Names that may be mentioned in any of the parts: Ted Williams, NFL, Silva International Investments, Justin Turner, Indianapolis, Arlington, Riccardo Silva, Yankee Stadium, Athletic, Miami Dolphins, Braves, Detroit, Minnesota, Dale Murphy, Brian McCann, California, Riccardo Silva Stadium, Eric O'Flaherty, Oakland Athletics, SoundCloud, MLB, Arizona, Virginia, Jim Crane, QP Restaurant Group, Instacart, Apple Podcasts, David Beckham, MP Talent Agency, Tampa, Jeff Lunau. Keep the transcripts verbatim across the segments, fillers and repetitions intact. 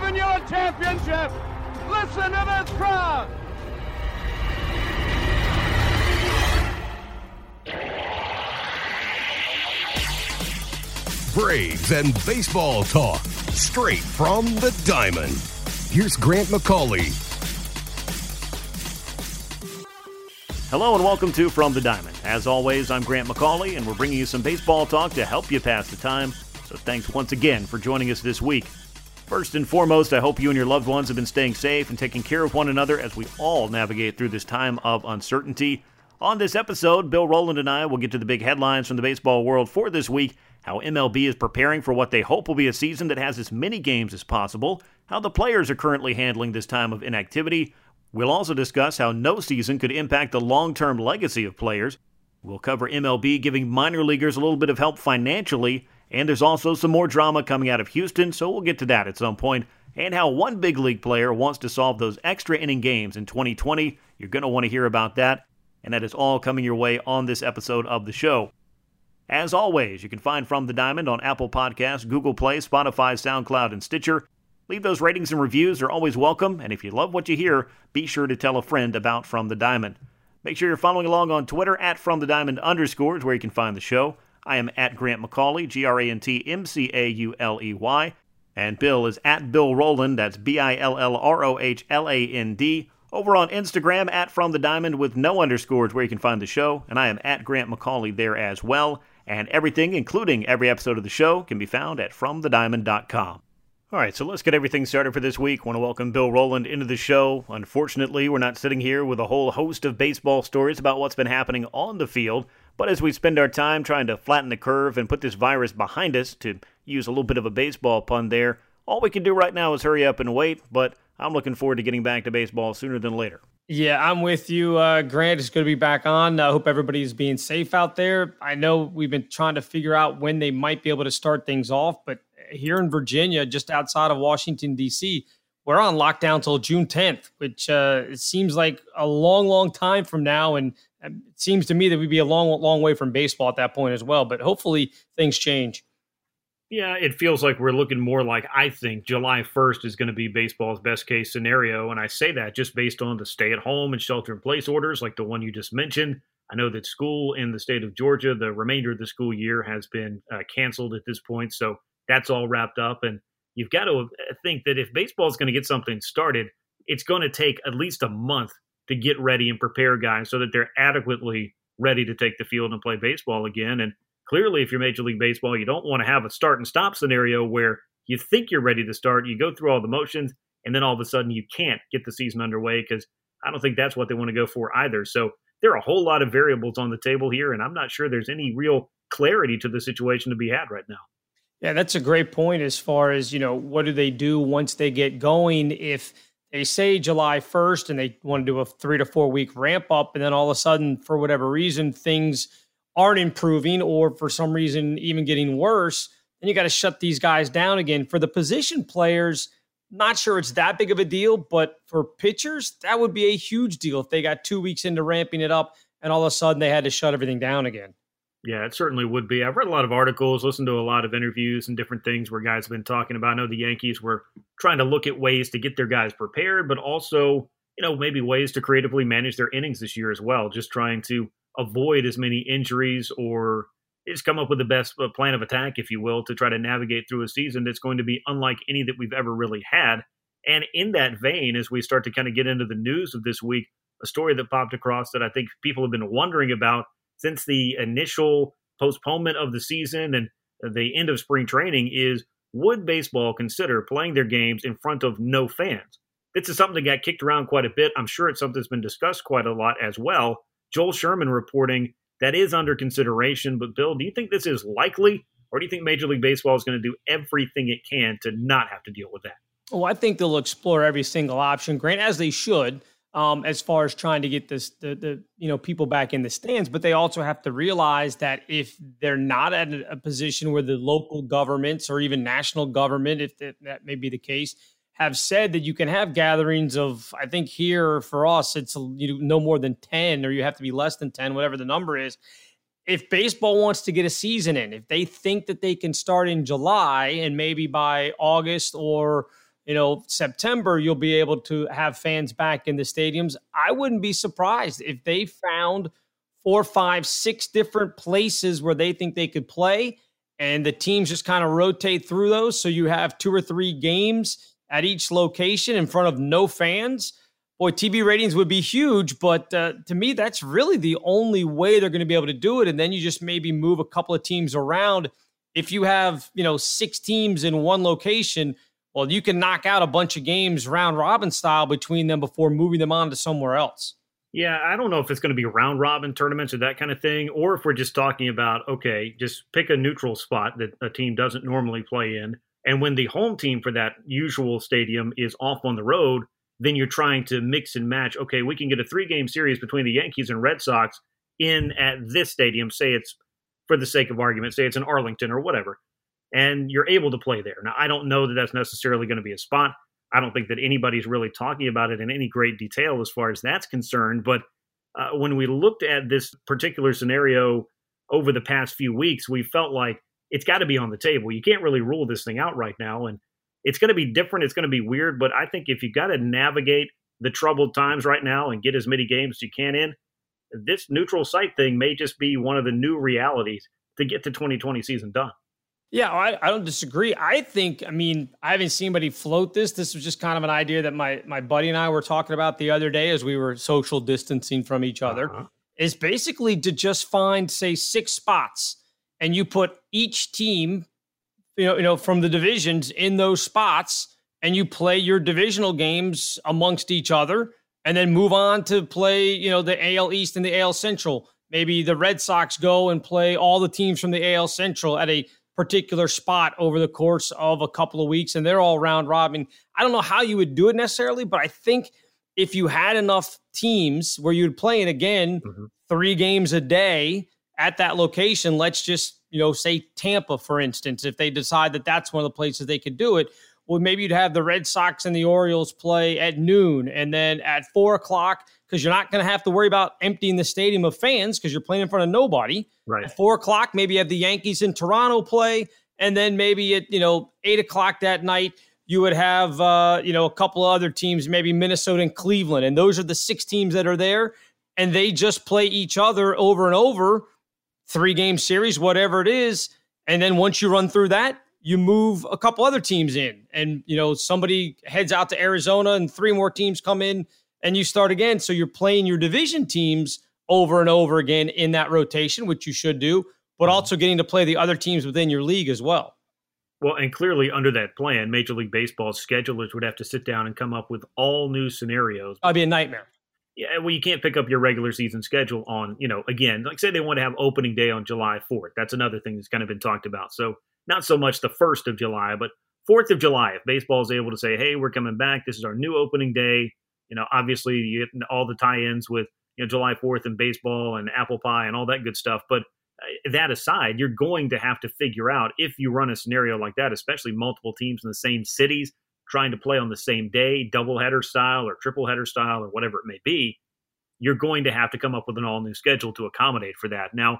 given you a championship. Listen to this crowd. Braves and baseball talk straight from the diamond. Here's Grant McCauley. Hello and welcome to From the Diamond. As always, I'm Grant McCauley, and we're bringing you some baseball talk to help you pass the time. So thanks once again for joining us this week. First and foremost, I hope you and your loved ones have been staying safe and taking care of one another as we all navigate through this time of uncertainty. On this episode, Bill Rohland and I will get to the big headlines from the baseball world for this week, how M L B is preparing for what they hope will be a season that has as many games as possible, how the players are currently handling this time of inactivity. We'll also discuss how no season could impact the long-term legacy of players. We'll cover M L B giving minor leaguers a little bit of help financially, and there's also some more drama coming out of Houston, so we'll get to that at some point, and how one big league player wants to solve those extra inning games in twenty twenty. You're going to want to hear about that, and that is all coming your way on this episode of the show. As always, you can find From the Diamond on Apple Podcasts, Google Play, Spotify, SoundCloud, and Stitcher. Leave those ratings and reviews, they're always welcome, and if you love what you hear, be sure to tell a friend about From the Diamond. Make sure you're following along on Twitter at FromTheDiamond underscores, where you can find the show. I am at Grant McCauley, G R A N T M C A U L E Y, and Bill is at Bill Rohland, that's B I L L R O H L A N D, over on Instagram at FromTheDiamond with no underscores, where you can find the show, and I am at Grant McCauley there as well, and everything, including every episode of the show, can be found at From The Diamond dot com. All right, so let's get everything started for this week. I want to welcome Bill Rohland into the show. Unfortunately, we're not sitting here with a whole host of baseball stories about what's been happening on the field, but as we spend our time trying to flatten the curve and put this virus behind us, to use a little bit of a baseball pun there, all we can do right now is hurry up and wait, but I'm looking forward to getting back to baseball sooner than later. Yeah, I'm with you, uh, Grant. It's good to be back on. I hope everybody's being safe out there. I know we've been trying to figure out when they might be able to start things off, but here in Virginia, just outside of Washington, D C, we're on lockdown till June tenth, which uh, it seems like a long, long time from now. And it seems to me that we'd be a long, long way from baseball at that point as well. But hopefully things change. Yeah, it feels like we're looking more like, I think, July first is going to be baseball's best case scenario. And I say that just based on the stay at home and shelter in place orders like the one you just mentioned. I know that school in the state of Georgia, the remainder of the school year has been uh, canceled at this point. So that's all wrapped up. And you've got to think that if baseball is going to get something started, it's going to take at least a month to get ready and prepare guys so that they're adequately ready to take the field and play baseball again. And clearly, if you're Major League Baseball, you don't want to have a start and stop scenario where you think you're ready to start, you go through all the motions, and then all of a sudden you can't get the season underway, because I don't think that's what they want to go for either. So there are a whole lot of variables on the table here, and I'm not sure there's any real clarity to the situation to be had right now. Yeah, that's a great point as far as, you know, what do they do once they get going? If they say July first and they want to do a three to four week ramp up, and then all of a sudden, for whatever reason, things aren't improving or for some reason even getting worse, then you got to shut these guys down again. For the position players, not sure it's that big of a deal, but for pitchers, that would be a huge deal if they got two weeks into ramping it up and all of a sudden they had to shut everything down again. Yeah, it certainly would be. I've read a lot of articles, listened to a lot of interviews and different things where guys have been talking about. I know the Yankees were trying to look at ways to get their guys prepared, but also, you know, maybe ways to creatively manage their innings this year as well, just trying to avoid as many injuries or just come up with the best plan of attack, if you will, to try to navigate through a season that's going to be unlike any that we've ever really had. And in that vein, as we start to kind of get into the news of this week, a story that popped across that I think people have been wondering about since the initial postponement of the season and the end of spring training is, would baseball consider playing their games in front of no fans? This is something that got kicked around quite a bit. I'm sure it's something that's been discussed quite a lot as well. Joel Sherman reporting that is under consideration. But Bill, do you think this is likely, or do you think Major League Baseball is going to do everything it can to not have to deal with that? Well, I think they'll explore every single option, Grant, as they should, um, as far as trying to get this, the, the you know, people back in the stands. But they also have to realize that if they're not at a position where the local governments or even national government, if that, that may be the case, have said that you can have gatherings of, I think here for us, it's you know, no more than ten, or you have to be less than ten, whatever the number is. If baseball wants to get a season in, if they think that they can start in July and maybe by August or you know, September, you'll be able to have fans back in the stadiums. I wouldn't be surprised if they found four, five, six different places where they think they could play, and the teams just kind of rotate through those. So you have two or three games at each location in front of no fans. Boy, T V ratings would be huge, but uh, to me, that's really the only way they're going to be able to do it. And then you just maybe move a couple of teams around. If you have, you know, six teams in one location, well, you can knock out a bunch of games round robin style between them before moving them on to somewhere else. Yeah, I don't know if it's going to be round robin tournaments or that kind of thing, or if we're just talking about, okay, just pick a neutral spot that a team doesn't normally play in. And when the home team for that usual stadium is off on the road, then you're trying to mix and match. Okay, we can get a three-game series between the Yankees and Red Sox in at this stadium. Say it's, for the sake of argument, say it's in Arlington or whatever. And you're able to play there. Now, I don't know that that's necessarily going to be a spot. I don't think that anybody's really talking about it in any great detail as far as that's concerned. But uh, when we looked at this particular scenario over the past few weeks, we felt like it's got to be on the table. You can't really rule this thing out right now. And it's going to be different. It's going to be weird. But I think if you got to navigate the troubled times right now and get as many games as you can in, this neutral site thing may just be one of the new realities to get the twenty twenty season done. Yeah, I, I don't disagree. I think, I mean, I haven't seen anybody float this. This was just kind of an idea that my my buddy and I were talking about the other day as we were social distancing from each other, uh-huh. is basically to just find, say, six spots, and you put each team, you know, you know, from the divisions in those spots, and you play your divisional games amongst each other, and then move on to play, you know, the A L East and the A L Central. Maybe the Red Sox go and play all the teams from the A L Central at a particular spot over the course of a couple of weeks, and they're all round robin. I don't know how you would do it necessarily, but I think if you had enough teams where you'd play in, again, mm-hmm. three games a day at that location, let's just, you know, say Tampa, for instance, if they decide that that's one of the places they could do it, well, maybe you'd have the Red Sox and the Orioles play at noon and then at four o'clock, because you're not going to have to worry about emptying the stadium of fans because you're playing in front of nobody. Right. At four o'clock, maybe you have the Yankees in Toronto play, and then maybe at you know eight o'clock that night, you would have uh, you know a couple of other teams, maybe Minnesota and Cleveland, and those are the six teams that are there, and they just play each other over and over, three game series, whatever it is, and then once you run through that, you move a couple other teams in, and you know somebody heads out to Arizona, and three more teams come in. And you start again. So you're playing your division teams over and over again in that rotation, which you should do, but also getting to play the other teams within your league as well. Well, and clearly under that plan, Major League Baseball schedulers would have to sit down and come up with all new scenarios. That'd be a nightmare. Yeah, well, you can't pick up your regular season schedule on, you know, again, like say they want to have opening day on July fourth. That's another thing that's kind of been talked about. So not so much the first of July, but fourth of July, if baseball is able to say, hey, we're coming back, this is our new opening day. You know, obviously, you get all the tie-ins with you know July fourth and baseball and apple pie and all that good stuff. But that aside, you're going to have to figure out if you run a scenario like that, especially multiple teams in the same cities trying to play on the same day, doubleheader style or tripleheader style or whatever it may be. You're going to have to come up with an all-new schedule to accommodate for that. Now,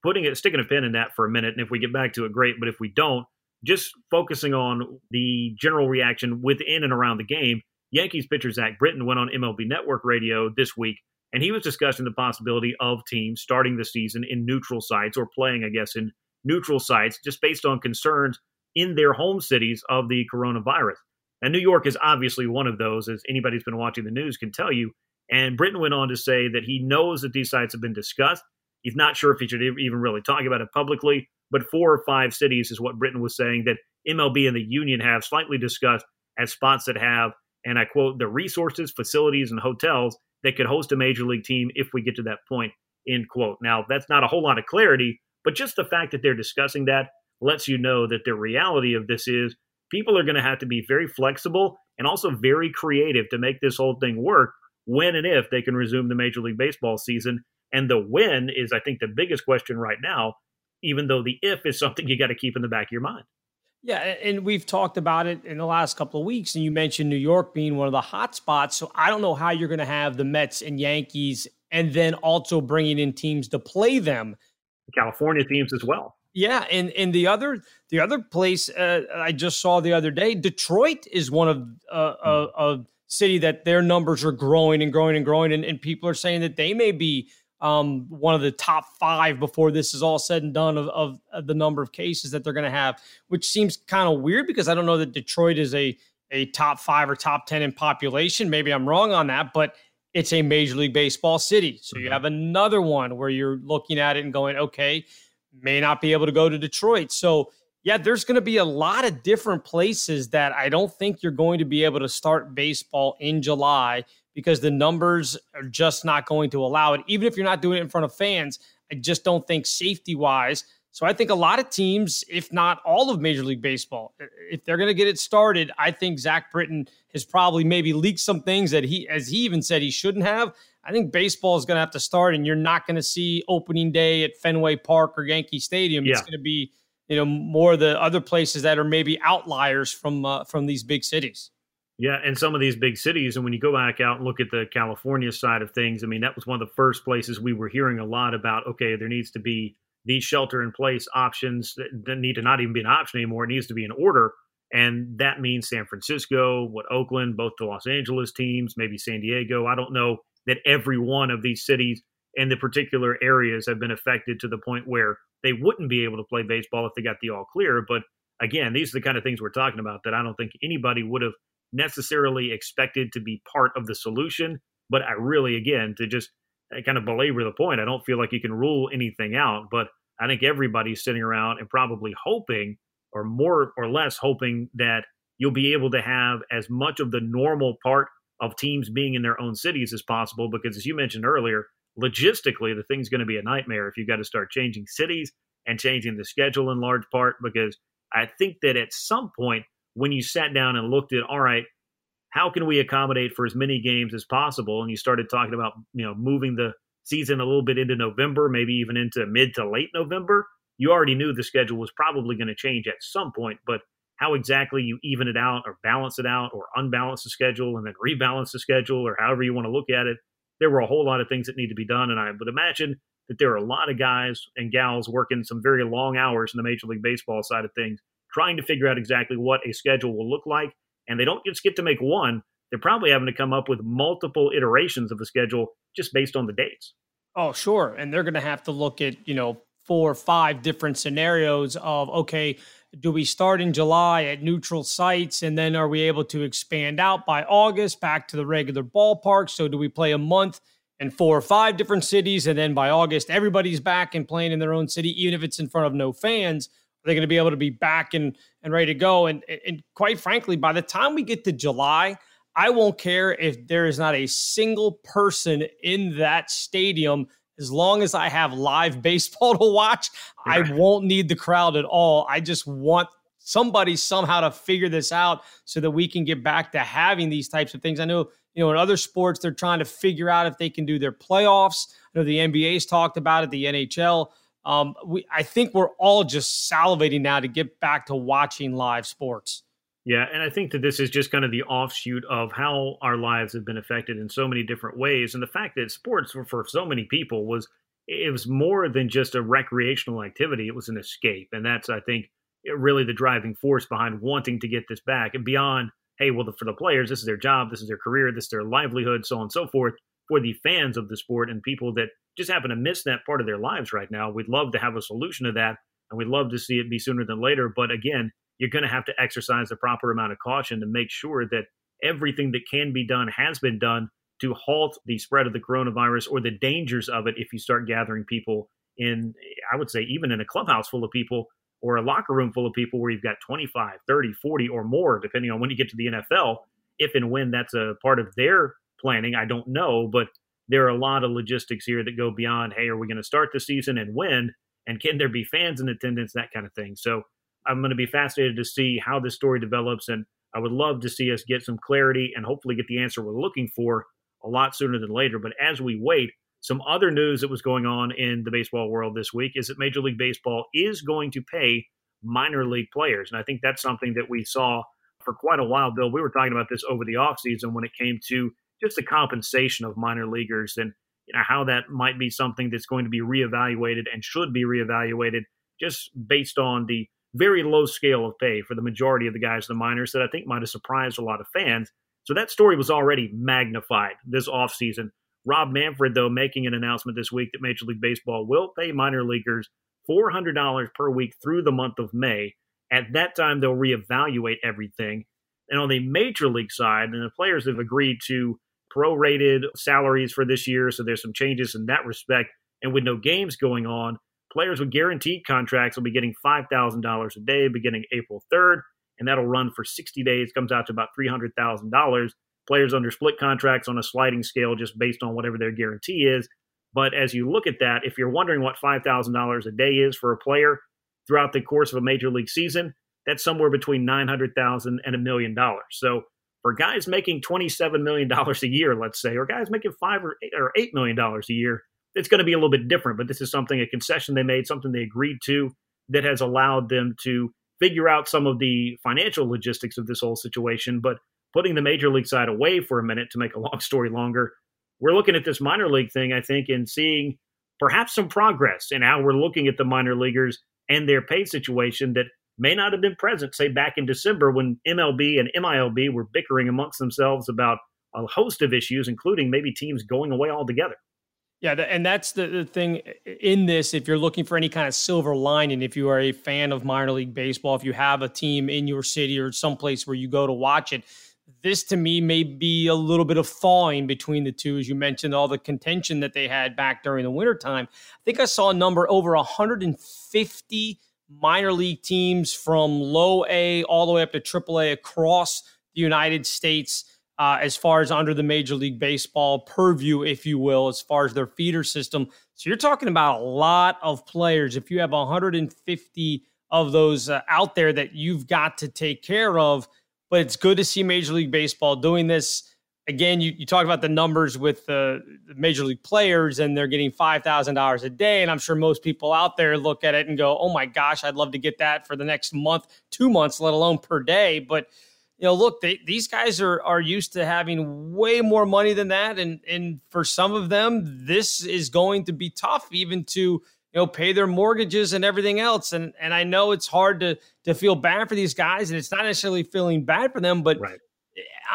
putting it, sticking a pin in that for a minute, and if we get back to it, great. But if we don't, just focusing on the general reaction within and around the game. Yankees pitcher Zach Britton went on M L B Network radio this week, and he was discussing the possibility of teams starting the season in neutral sites or playing, I guess, in neutral sites just based on concerns in their home cities of the coronavirus. And New York is obviously one of those, as anybody who's been watching the news can tell you. And Britton went on to say that he knows that these sites have been discussed. He's not sure if he should even really talk about it publicly, but four or five cities is what Britton was saying that M L B and the union have slightly discussed as spots that have, and I quote, the resources, facilities, and hotels that could host a major league team if we get to that point, end quote. Now, that's not a whole lot of clarity, but just the fact that they're discussing that lets you know that the reality of this is people are going to have to be very flexible and also very creative to make this whole thing work when and if they can resume the Major League Baseball season. And the when is, I think, the biggest question right now, even though the if is something you got to keep in the back of your mind. Yeah, and we've talked about it in the last couple of weeks, and you mentioned New York being one of the hot spots. So I don't know how you're going to have the Mets and Yankees and then also bringing in teams to play them. California teams as well. Yeah, and, and the other the other place uh, I just saw the other day, Detroit is one of uh, mm-hmm. a, a city that their numbers are growing and growing and growing, and, and people are saying that they may be um, one of the top five before this is all said and done of, of, of the number of cases that they're going to have, which seems kind of weird because I don't know that Detroit is a, a top five or top ten in population. Maybe I'm wrong on that, but it's a Major League Baseball city. So mm-hmm. you have another one where you're looking at it and going, okay, may not be able to go to Detroit. So, yeah, there's going to be a lot of different places that I don't think you're going to be able to start baseball in July because the numbers are just not going to allow it. Even if you're not doing it in front of fans, I just don't think safety-wise. So I think a lot of teams, if not all of Major League Baseball, if they're going to get it started, I think Zach Britton has probably maybe leaked some things that he, as he even said, he shouldn't have. I think baseball is going to have to start, and you're not going to see opening day at Fenway Park or Yankee Stadium. Yeah. It's going to be, you know, more the other places that are maybe outliers from uh, from these big cities. Yeah, and some of these big cities, and when you go back out and look at the California side of things, I mean, that was one of the first places we were hearing a lot about, okay, there needs to be these shelter-in-place options that need to not even be an option anymore. It needs to be an order, and that means San Francisco, what Oakland, both the Los Angeles teams, maybe San Diego. I don't know that every one of these cities and the particular areas have been affected to the point where they wouldn't be able to play baseball if they got the all clear. But again, these are the kind of things we're talking about that I don't think anybody would have necessarily expected to be part of the solution. But I really, again, to just kind of belabor the point, I don't feel like you can rule anything out, but I think everybody's sitting around and probably hoping, or more or less hoping, that you'll be able to have as much of the normal part of teams being in their own cities as possible, because as you mentioned earlier, logistically, the thing's going to be a nightmare if you've got to start changing cities and changing the schedule in large part, because I think that at some point when you sat down and looked at, all right, how can we accommodate for as many games as possible? And you started talking about, you know, moving the season a little bit into November, maybe even into mid to late November, you already knew the schedule was probably going to change at some point, but how exactly you even it out or balance it out or unbalance the schedule and then rebalance the schedule or however you want to look at it. There were a whole lot of things that need to be done. And I would imagine that there are a lot of guys and gals working some very long hours in the Major League Baseball side of things, trying to figure out exactly what a schedule will look like. And they don't just get to make one. They're probably having to come up with multiple iterations of the schedule just based on the dates. Oh, sure. And they're going to have to look at, you know, four or five different scenarios of, okay, do we start in July at neutral sites? And then are we able to expand out by August back to the regular ballpark? So do we play a month in four or five different cities? And then by August, everybody's back and playing in their own city, even if it's in front of no fans. Are they going to be able to be back and, and ready to go? And, and quite frankly, by the time we get to July, I won't care if there is not a single person in that stadium. As long as I have live baseball to watch, I won't need the crowd at all. I just want somebody somehow to figure this out so that we can get back to having these types of things. I know, you know, in other sports, they're trying to figure out if they can do their playoffs. I know the N B A's talked about it, the N H L. Um, we, I think we're all just salivating now to get back to watching live sports. Yeah, and I think that this is just kind of the offshoot of how our lives have been affected in so many different ways. And the fact that sports were, for so many people, was it was more than just a recreational activity. It was an escape. And that's, I think, really the driving force behind wanting to get this back. And beyond, hey, well, the, for the players, this is their job, this is their career, this is their livelihood, so on and so forth. For the fans of the sport and people that just happen to miss that part of their lives right now, we'd love to have a solution to that. And we'd love to see it be sooner than later. But again, you're going to have to exercise the proper amount of caution to make sure that everything that can be done has been done to halt the spread of the coronavirus or the dangers of it if you start gathering people in, I would say, even in a clubhouse full of people or a locker room full of people where you've got twenty-five, thirty, forty or more, depending on when you get to the N F L, if and when that's a part of their planning, I don't know. But there are a lot of logistics here that go beyond, hey, are we going to start the season and when? And can there be fans in attendance, that kind of thing. So I'm going to be fascinated to see how this story develops, and I would love to see us get some clarity and hopefully get the answer we're looking for a lot sooner than later. But as we wait, some other news that was going on in the baseball world this week is that Major League Baseball is going to pay minor league players. And I think that's something that we saw for quite a while, Bill. We were talking about this over the offseason when it came to just the compensation of minor leaguers and, you know, how that might be something that's going to be reevaluated and should be reevaluated just based on the very low scale of pay for the majority of the guys in the minors that I think might have surprised a lot of fans. So that story was already magnified this offseason. Rob Manfred, though, making an announcement this week that Major League Baseball will pay minor leaguers four hundred dollars per week through the month of May. At that time, they'll reevaluate everything. And on the Major League side, and the players have agreed to prorated salaries for this year, so there's some changes in that respect. And with no games going on, players with guaranteed contracts will be getting five thousand dollars a day beginning April third, and that'll run for sixty days, comes out to about three hundred thousand dollars. Players under split contracts on a sliding scale just based on whatever their guarantee is. But as you look at that, if you're wondering what five thousand dollars a day is for a player throughout the course of a major league season, that's somewhere between nine hundred thousand dollars and a million dollars. So for guys making twenty-seven million dollars a year, let's say, or guys making five or eight or eight million dollars a year, it's going to be a little bit different. But this is something, a concession they made, something they agreed to that has allowed them to figure out some of the financial logistics of this whole situation. But putting the major league side away for a minute to make a long story longer, we're looking at this minor league thing, I think, and seeing perhaps some progress in how we're looking at the minor leaguers and their pay situation that may not have been present, say, back in December when M L B and M I L B were bickering amongst themselves about a host of issues, including maybe teams going away altogether. Yeah, and that's the thing in this, if you're looking for any kind of silver lining, if you are a fan of minor league baseball, if you have a team in your city or someplace where you go to watch it, this to me may be a little bit of thawing between the two. As you mentioned, all the contention that they had back during the wintertime. I think I saw a number over one hundred fifty minor league teams from low A all the way up to triple A across the United States Uh, as far as under the Major League Baseball purview, if you will, as far as their feeder system. So you're talking about a lot of players. If you have one hundred fifty of those uh, out there that you've got to take care of, but it's good to see Major League Baseball doing this. Again, you, you talk about the numbers with uh, the Major League players, and they're getting five thousand dollars a day, and I'm sure most people out there look at it and go, oh my gosh, I'd love to get that for the next month, two months, let alone per day. But you know, look, they, these guys are are used to having way more money than that. And and for some of them, this is going to be tough even to, you know, pay their mortgages and everything else. And and I know it's hard to to feel bad for these guys, and it's not necessarily feeling bad for them, but right.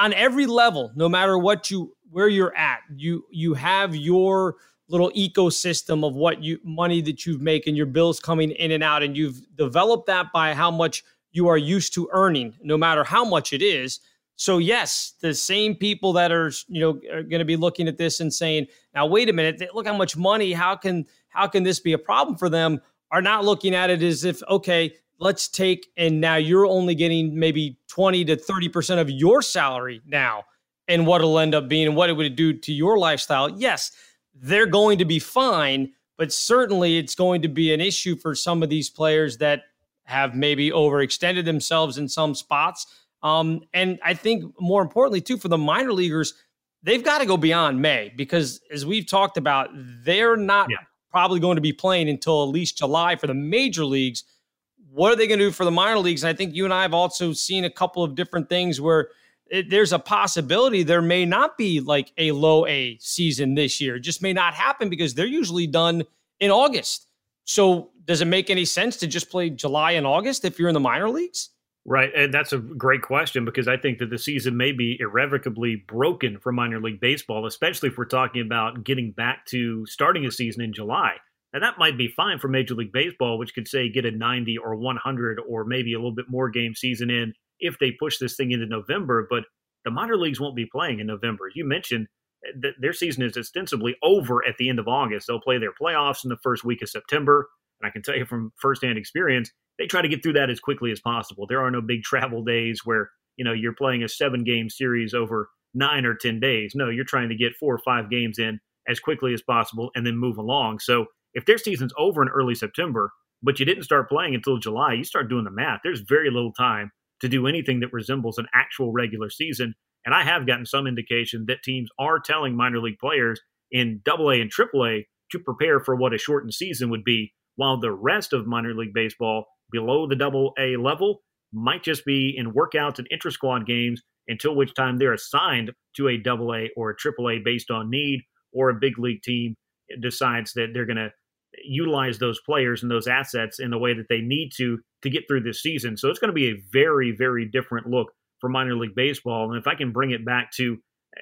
On every level, no matter what you where you're at, you you have your little ecosystem of what you money that you've made and your bills coming in and out, and you've developed that by how much you are used to earning, no matter how much it is. So yes, the same people that are, you know, are going to be looking at this and saying, now, wait a minute, look how much money, how can, how can this be a problem for them, are not looking at it as if, okay, let's take, and now you're only getting maybe twenty to thirty percent of your salary now, and what it'll end up being and what it would do to your lifestyle. Yes, they're going to be fine, but certainly it's going to be an issue for some of these players that have maybe overextended themselves in some spots. Um, and I think more importantly, too, for the minor leaguers, they've got to go beyond May because, as we've talked about, they're not yeah. probably going to be playing until at least July for the major leagues. What are they going to do for the minor leagues? And I think you and I have also seen a couple of different things where it, there's a possibility there may not be like a low A season this year. It just may not happen because they're usually done in August. So does it make any sense to just play July and August if you're in the minor leagues? Right. And that's a great question because I think that the season may be irrevocably broken for minor league baseball, especially if we're talking about getting back to starting a season in July. And that might be fine for Major League Baseball, which could say get a ninety or one hundred or maybe a little bit more game season in if they push this thing into November. But the minor leagues won't be playing in November. You mentioned that their season is ostensibly over at the end of August. They'll play their playoffs in the first week of September. And I can tell you from firsthand experience, they try to get through that as quickly as possible. There are no big travel days where, you know, you're playing a seven game series over nine or ten days. No, you're trying to get four or five games in as quickly as possible and then move along. So if their season's over in early September, but you didn't start playing until July, you start doing the math. There's very little time to do anything that resembles an actual regular season. And I have gotten some indication that teams are telling minor league players in double A and triple A to prepare for what a shortened season would be, while the rest of minor league baseball below the double A level might just be in workouts and intra-squad games, until which time they're assigned to a double A or a triple A based on need, or a big league team decides that they're going to utilize those players and those assets in the way that they need to to get through this season. So it's going to be a very, very different look for minor league baseball. And if I can bring it back to,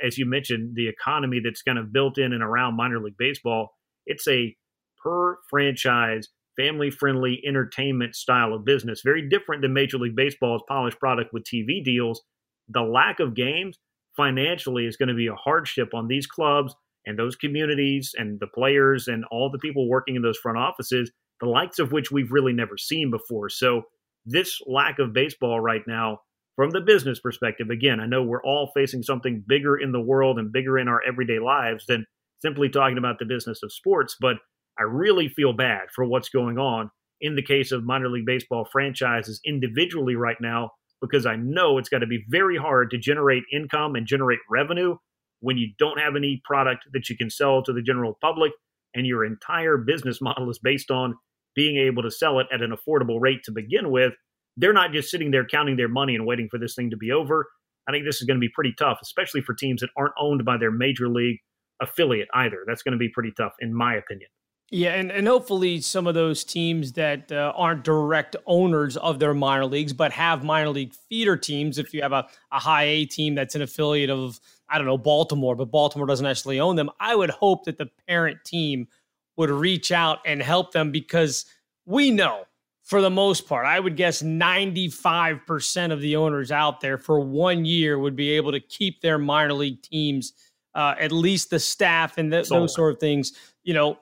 as you mentioned, the economy that's kind of built in and around minor league baseball, it's a per franchise, family-friendly entertainment style of business, very different than Major League Baseball's polished product with T V deals. The lack of games financially is going to be a hardship on these clubs and those communities and the players and all the people working in those front offices, the likes of which we've really never seen before. So this lack of baseball right now, from the business perspective, again, I know we're all facing something bigger in the world and bigger in our everyday lives than simply talking about the business of sports, but I really feel bad for what's going on in the case of minor league baseball franchises individually right now, because I know it's got to be very hard to generate income and generate revenue when you don't have any product that you can sell to the general public, and your entire business model is based on being able to sell it at an affordable rate to begin with. They're not just sitting there counting their money and waiting for this thing to be over. I think this is going to be pretty tough, especially for teams that aren't owned by their major league affiliate either. That's going to be pretty tough, in my opinion. Yeah, and, and hopefully some of those teams that uh, aren't direct owners of their minor leagues, but have minor league feeder teams. If you have a, a high A team that's an affiliate of, I don't know, Baltimore, but Baltimore doesn't actually own them, I would hope that the parent team would reach out and help them, because we know, for the most part, I would guess ninety-five percent of the owners out there for one year would be able to keep their minor league teams, uh, at least the staff and th- those sort of things, you know,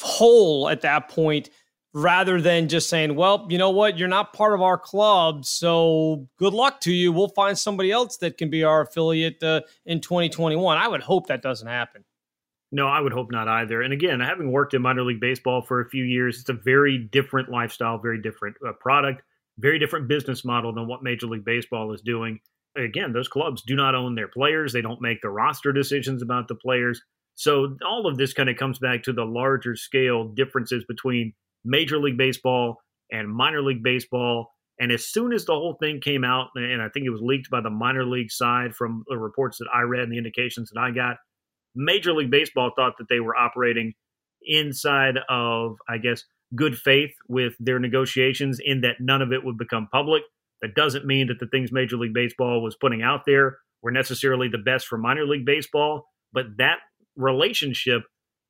whole at that point, rather than just saying, well, you know what, you're not part of our club, so good luck to you, we'll find somebody else that can be our affiliate uh, in twenty twenty-one. I would hope that doesn't happen. No, I would hope not either. And again, having worked in minor league baseball for a few years, it's a very different lifestyle, very different uh, product, very different business model than what Major League Baseball is doing. Again, those clubs do not own their players. They don't make the roster decisions about the players. So all of this kind of comes back to the larger scale differences between Major League Baseball and minor league baseball. And as soon as the whole thing came out, and I think it was leaked by the minor league side from the reports that I read and the indications that I got, Major League Baseball thought that they were operating inside of, I guess, good faith with their negotiations, in that none of it would become public. That doesn't mean that the things Major League Baseball was putting out there were necessarily the best for minor league baseball, but that relationship,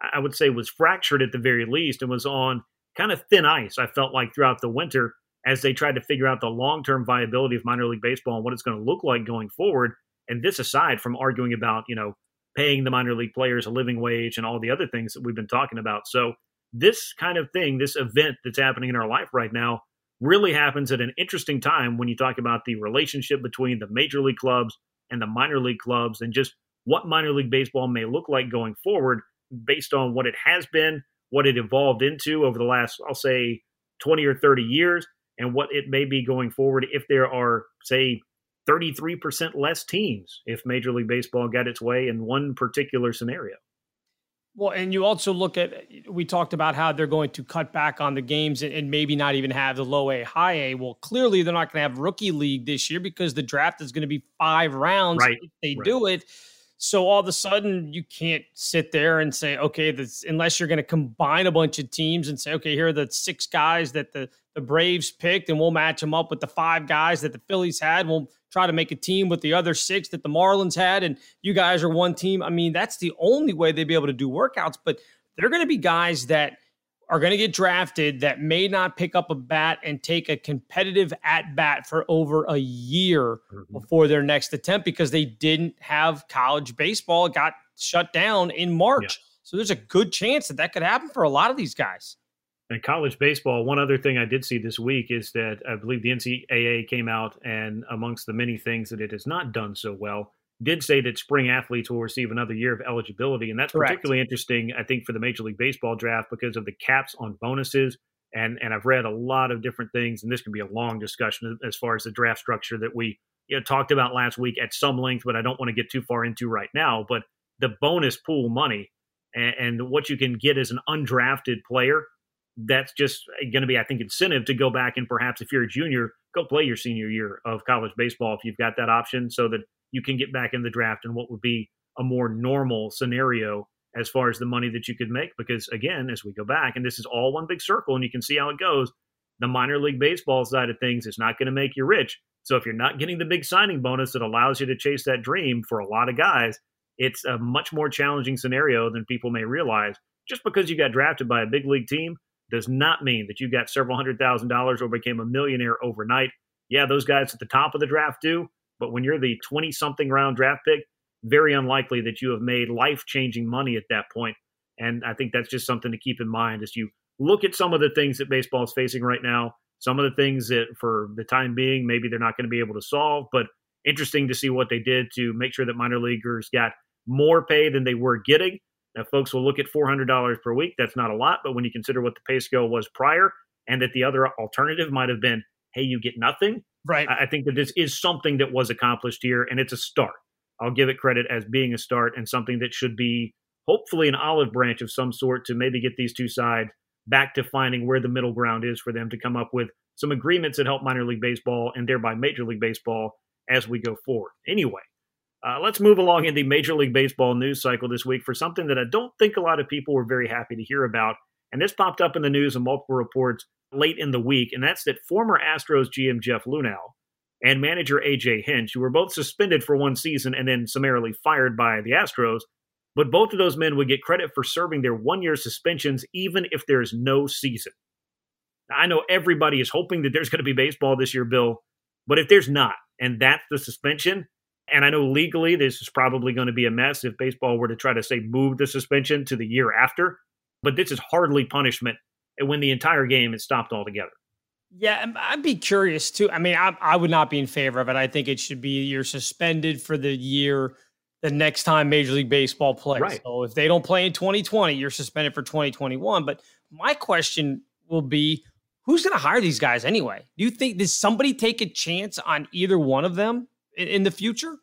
I would say, was fractured at the very least, and was on kind of thin ice, I felt like, throughout the winter as they tried to figure out the long-term viability of minor league baseball and what it's going to look like going forward. And this aside from arguing about, you know, paying the minor league players a living wage and all the other things that we've been talking about. So this kind of thing, this event that's happening in our life right now, really happens at an interesting time when you talk about the relationship between the major league clubs and the minor league clubs, and just what minor league baseball may look like going forward based on what it has been, what it evolved into over the last, I'll say, twenty or thirty years, and what it may be going forward if there are, say, thirty-three percent less teams if Major League Baseball got its way in one particular scenario. Well, and you also look at, we talked about how they're going to cut back on the games and, and maybe not even have the low A, high A. Well, clearly they're not going to have rookie league this year, because the draft is going to be five rounds right. if they right. do it. So all of a sudden you can't sit there and say, okay, this, unless you're going to combine a bunch of teams and say, okay, here are the six guys that the, the Braves picked, and we'll match them up with the five guys that the Phillies had. We'll try to make a team with the other six that the Marlins had, and you guys are one team. I mean, that's the only way they'd be able to do workouts, but they're going to be guys that are going to get drafted that may not pick up a bat and take a competitive at-bat for over a year mm-hmm. before their next attempt, because they didn't have college baseball, got shut down in March. Yeah. So there's a good chance that that could happen for a lot of these guys. And college baseball, one other thing I did see this week is that I believe the N C double A came out, and amongst the many things that it has not done so well, did say that spring athletes will receive another year of eligibility. And that's Correct. particularly interesting, I think, for the Major League Baseball draft because of the caps on bonuses And and I've read a lot of different things, and this can be a long discussion as far as the draft structure that we you know, talked about last week at some length, but I don't want to get too far into right now. But the bonus pool money and, and what you can get as an undrafted player, that's just going to be, I think, incentive to go back and perhaps if you're a junior, go play your senior year of college baseball if you've got that option so that you can get back in the draft in what would be a more normal scenario as far as the money that you could make, because again, as we go back, and this is all one big circle and you can see how it goes, the minor league baseball side of things is not going to make you rich. So if you're not getting the big signing bonus that allows you to chase that dream for a lot of guys, it's a much more challenging scenario than people may realize. Just because you got drafted by a big league team does not mean that you got several hundred thousand dollars or became a millionaire overnight. Yeah, those guys at the top of the draft do, but when you're the twenty-something round draft pick, very unlikely that you have made life-changing money at that point. And I think that's just something to keep in mind as you look at some of the things that baseball is facing right now, some of the things that for the time being, maybe they're not going to be able to solve, but interesting to see what they did to make sure that minor leaguers got more pay than they were getting. Now, folks will look at four hundred dollars per week. That's not a lot, but when you consider what the pay scale was prior and that the other alternative might have been, hey, you get nothing. Right. I think that this is something that was accomplished here, and it's a start. I'll give it credit as being a start and something that should be hopefully an olive branch of some sort to maybe get these two sides back to finding where the middle ground is for them to come up with some agreements that help minor league baseball and thereby Major League Baseball as we go forward. Anyway, uh, let's move along in the Major League Baseball news cycle this week for something that I don't think a lot of people were very happy to hear about. And this popped up in the news in multiple reports late in the week, and that's that former Astros G M Jeff Lunau and manager A J Hinch, who were both suspended for one season and then summarily fired by the Astros. But both of those men would get credit for serving their one-year suspensions, even if there is no season. Now, I know everybody is hoping that there's going to be baseball this year, Bill, but if there's not, and that's the suspension, and I know legally this is probably going to be a mess if baseball were to try to, say, move the suspension to the year after, but this is hardly punishment when the entire game is stopped altogether. Yeah, I'd be curious too. I mean, I, I would not be in favor of it. I think it should be you're suspended for the year the next time Major League Baseball plays. Right. So if they don't play in twenty twenty, you're suspended for twenty twenty-one. But my question will be, who's going to hire these guys anyway? Do you think, does somebody take a chance on either one of them in, in the future?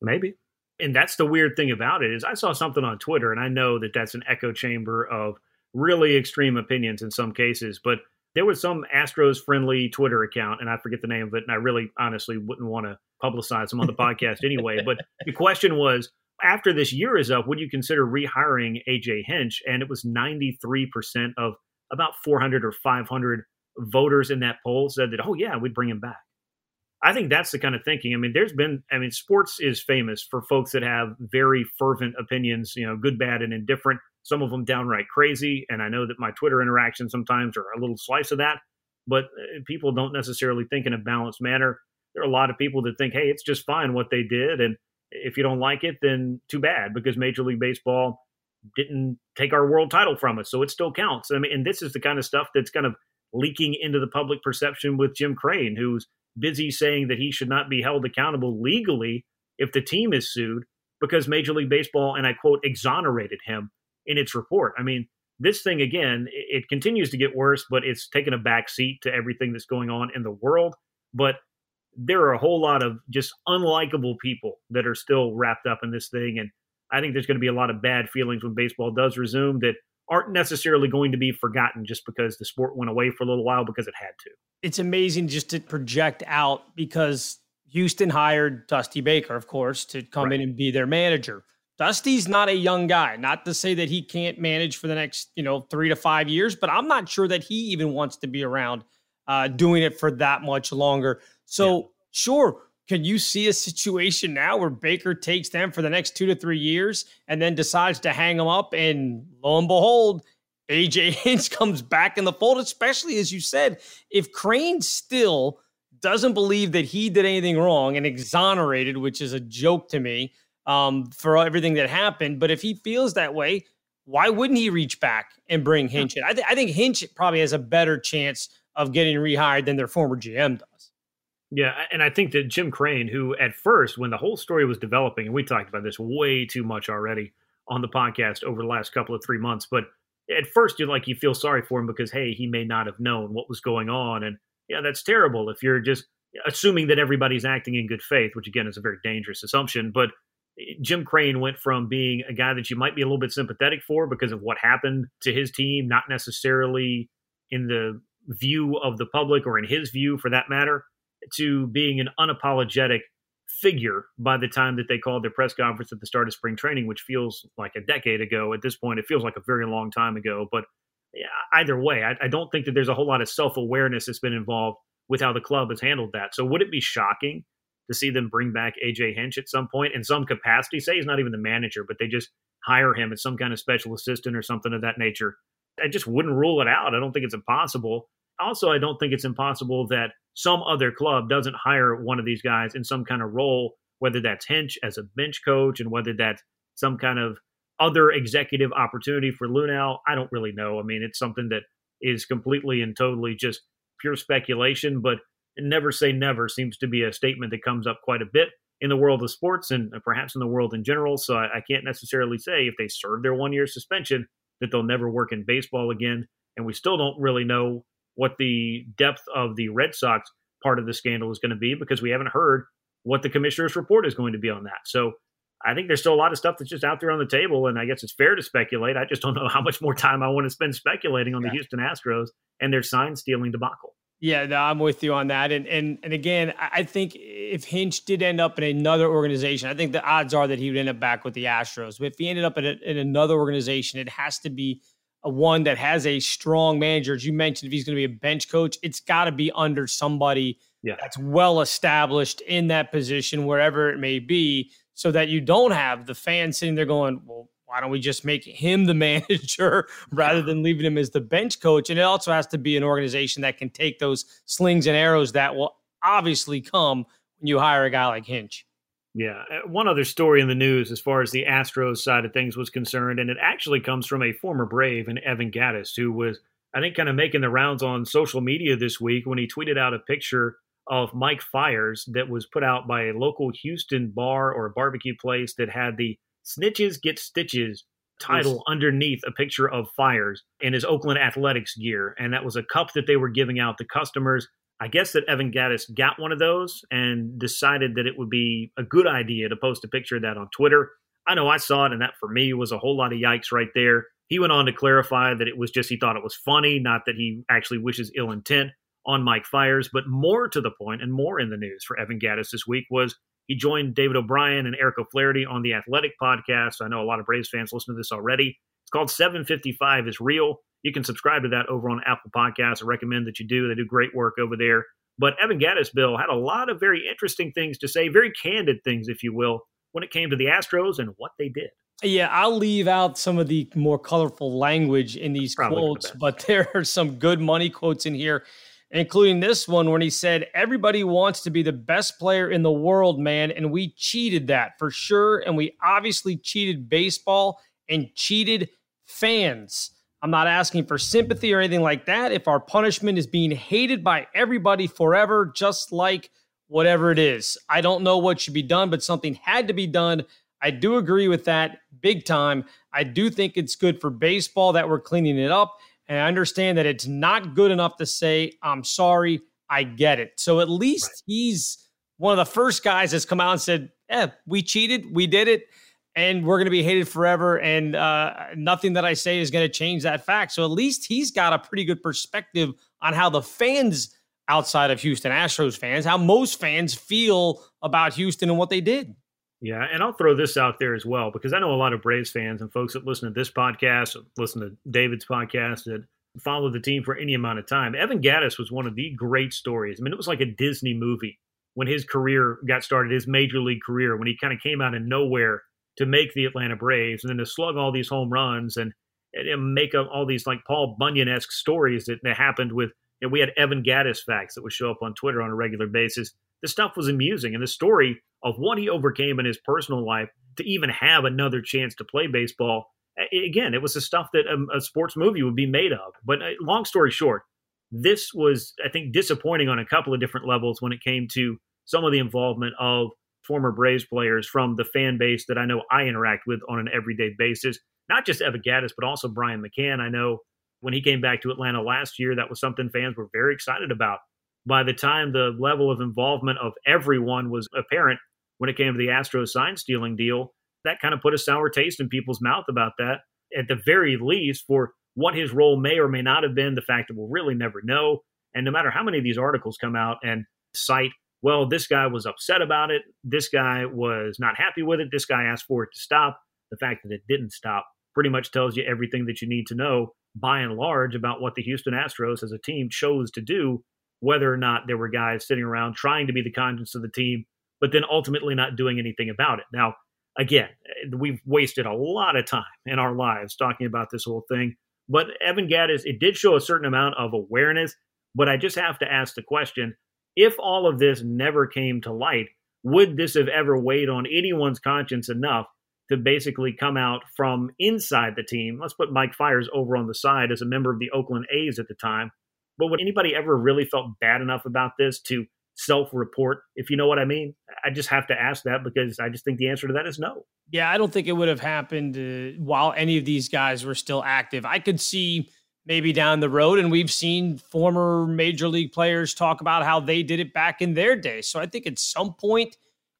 Maybe. And that's the weird thing about it is I saw something on Twitter, and I know that that's an echo chamber of really extreme opinions in some cases, but there was some Astros-friendly Twitter account, and I forget the name of it, and I really honestly wouldn't want to publicize them on the podcast anyway. But the question was, after this year is up, would you consider rehiring A J Hinch? And it was ninety-three percent of about four hundred or five hundred voters in that poll said that, oh, yeah, we'd bring him back. I think that's the kind of thinking. I mean, there's been – I mean, sports is famous for folks that have very fervent opinions, you know, good, bad, and indifferent. Some of them downright crazy, and I know that my Twitter interactions sometimes are a little slice of that, but people don't necessarily think in a balanced manner. There are a lot of people that think, hey, it's just fine what they did, and if you don't like it, then too bad, because Major League Baseball didn't take our world title from us, so it still counts. I mean, and this is the kind of stuff that's kind of leaking into the public perception with Jim Crane, who's busy saying that he should not be held accountable legally if the team is sued, because Major League Baseball, and I quote, exonerated him in its report. I mean, this thing, again, it continues to get worse, but it's taken a back seat to everything that's going on in the world. But there are a whole lot of just unlikable people that are still wrapped up in this thing. And I think there's going to be a lot of bad feelings when baseball does resume that aren't necessarily going to be forgotten just because the sport went away for a little while because it had to. It's amazing just to project out, because Houston hired Dusty Baker, of course, to come right in and be their manager. Dusty's not a young guy, not to say that he can't manage for the next, you know, three to five years, but I'm not sure that he even wants to be around uh, doing it for that much longer. So yeah. Sure, can you see a situation now where Baker takes them for the next two to three years and then decides to hang them up, and lo and behold, A J Hinch comes back in the fold, especially, as you said, if Crane still doesn't believe that he did anything wrong and exonerated, which is a joke to me, Um, for everything that happened. But if he feels that way, why wouldn't he reach back and bring Hinch in? I, th- I think Hinch probably has a better chance of getting rehired than their former G M does. Yeah, and I think that Jim Crane, who at first, when the whole story was developing, and we talked about this way too much already on the podcast over the last couple of three months, but at first you like you feel sorry for him because, hey, he may not have known what was going on. And yeah, that's terrible if you're just assuming that everybody's acting in good faith, which again is a very dangerous assumption. But Jim Crane went from being a guy that you might be a little bit sympathetic for because of what happened to his team, not necessarily in the view of the public or in his view for that matter, to being an unapologetic figure by the time that they called their press conference at the start of spring training, which feels like a decade ago. At this point, it feels like a very long time ago. But either way, I, I don't think that there's a whole lot of self-awareness that's been involved with how the club has handled that. So would it be shocking to see them bring back A J Hinch at some point in some capacity? Say he's not even the manager, but they just hire him as some kind of special assistant or something of that nature. I just wouldn't rule it out. I don't think it's impossible. Also, I don't think it's impossible that some other club doesn't hire one of these guys in some kind of role, whether that's Hinch as a bench coach and whether that's some kind of other executive opportunity for Lunau. I don't really know. I mean, it's something that is completely and totally just pure speculation, but never say never seems to be a statement that comes up quite a bit in the world of sports and perhaps in the world in general. So I, I can't necessarily say if they serve their one year suspension that they'll never work in baseball again. And we still don't really know what the depth of the Red Sox part of the scandal is going to be, because we haven't heard what the commissioner's report is going to be on that. So I think there's still a lot of stuff that's just out there on the table, and I guess it's fair to speculate. I just don't know how much more time I want to spend speculating on yeah. the Houston Astros and their sign-stealing debacle. Yeah, no, I'm with you on that. And and and again, I think if Hinch did end up in another organization, I think the odds are that he would end up back with the Astros. But if he ended up in, a, in another organization, it has to be a one that has a strong manager. As you mentioned, if he's going to be a bench coach, it's got to be under somebody yeah. that's well-established in that position, wherever it may be, so that you don't have the fans sitting there going, well, why don't we just make him the manager rather than leaving him as the bench coach? And it also has to be an organization that can take those slings and arrows that will obviously come when you hire a guy like Hinch. Yeah. One other story in the news as far as the Astros side of things was concerned, and it actually comes from a former Brave in Evan Gattis, who was, I think, kind of making the rounds on social media this week when he tweeted out a picture of Mike Fiers that was put out by a local Houston bar or barbecue place that had the Snitches Get Stitches title yes. underneath a picture of Fiers in his Oakland Athletics gear. And that was a cup that they were giving out to customers. I guess that Evan Gattis got one of those and decided that it would be a good idea to post a picture of that on Twitter. I know I saw it, and that for me was a whole lot of yikes right there. He went on to clarify that it was just he thought it was funny, not that he actually wishes ill intent on Mike Fiers. But more to the point, and more in the news for Evan Gattis this week, was he joined David O'Brien and Eric O'Flaherty on the Athletic podcast. I know a lot of Braves fans listen to this already. It's called seven fifty-five is Real. You can subscribe to that over on Apple Podcasts. I recommend that you do. They do great work over there. But Evan Gattis, Bill, had a lot of very interesting things to say, very candid things, if you will, when it came to the Astros and what they did. Yeah, I'll leave out some of the more colorful language in these Probably quotes, but there are some good money quotes in here, including this one when he said, everybody wants to be the best player in the world, man, and we cheated that for sure, and we obviously cheated baseball and cheated fans. I'm not asking for sympathy or anything like that. If our punishment is being hated by everybody forever, just like whatever it is, I don't know what should be done, but something had to be done. I do agree with that big time. I do think it's good for baseball that we're cleaning it up. And I understand that it's not good enough to say, I'm sorry, I get it. So at least right. he's one of the first guys that's come out and said, eh, we cheated, we did it, and we're going to be hated forever, and uh, nothing that I say is going to change that fact. So at least he's got a pretty good perspective on how the fans outside of Houston Astros fans, how most fans feel about Houston and what they did. Yeah, and I'll throw this out there as well, because I know a lot of Braves fans and folks that listen to this podcast, listen to David's podcast, that follow the team for any amount of time. Evan Gattis was one of the great stories. I mean, it was like a Disney movie when his career got started, his major league career, when he kind of came out of nowhere to make the Atlanta Braves and then to slug all these home runs and, and make up all these like Paul Bunyan-esque stories that, that happened with, and we had Evan Gattis facts that would show up on Twitter on a regular basis. This stuff was amusing, and the story of what he overcame in his personal life to even have another chance to play baseball. Again, it was the stuff that a, a sports movie would be made of. But long story short, this was, I think, disappointing on a couple of different levels when it came to some of the involvement of former Braves players from the fan base that I know I interact with on an everyday basis. not just Evan Gattis, but also Brian McCann. I know when he came back to Atlanta last year, that was something fans were very excited about. By the time the level of involvement of everyone was apparent when it came to the Astros sign-stealing deal, that kind of put a sour taste in people's mouth about that, at the very least, for what his role may or may not have been, the fact that we'll really never know. And no matter how many of these articles come out and cite, well, this guy was upset about it, this guy was not happy with it, this guy asked for it to stop, the fact that it didn't stop pretty much tells you everything that you need to know, by and large, about what the Houston Astros as a team chose to do, whether or not there were guys sitting around trying to be the conscience of the team, but then ultimately not doing anything about it. Now, again, we've wasted a lot of time in our lives talking about this whole thing, but Evan Gattis, it did show a certain amount of awareness, but I just have to ask the question, if all of this never came to light, would this have ever weighed on anyone's conscience enough to basically come out from inside the team? Let's put Mike Fiers over on the side as a member of the Oakland A's at the time. But would anybody ever really felt bad enough about this to self-report, if you know what I mean? I just have to ask that because I just think the answer to that is no. Yeah, I don't think it would have happened uh, while any of these guys were still active. I could see maybe down the road, and we've seen former major league players talk about how they did it back in their day. So I think at some point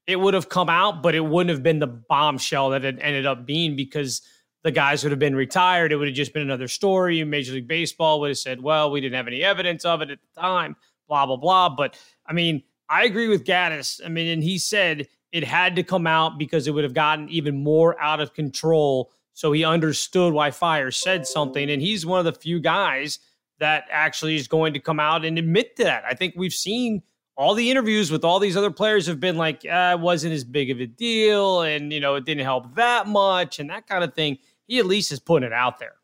it would have come out, but it wouldn't have been the bombshell that it ended up being because the guys would have been retired. It would have just been another story. Major League Baseball would have said, well, we didn't have any evidence of it at the time, blah, blah, blah. But I mean, I agree with Gattis. I mean, and he said it had to come out because it would have gotten even more out of control. So he understood why Fiers said something. And he's one of the few guys that actually is going to come out and admit to that. I think we've seen all the interviews with all these other players have been like, uh, it wasn't as big of a deal. And, you know, it didn't help that much and that kind of thing. He at least is putting it out there.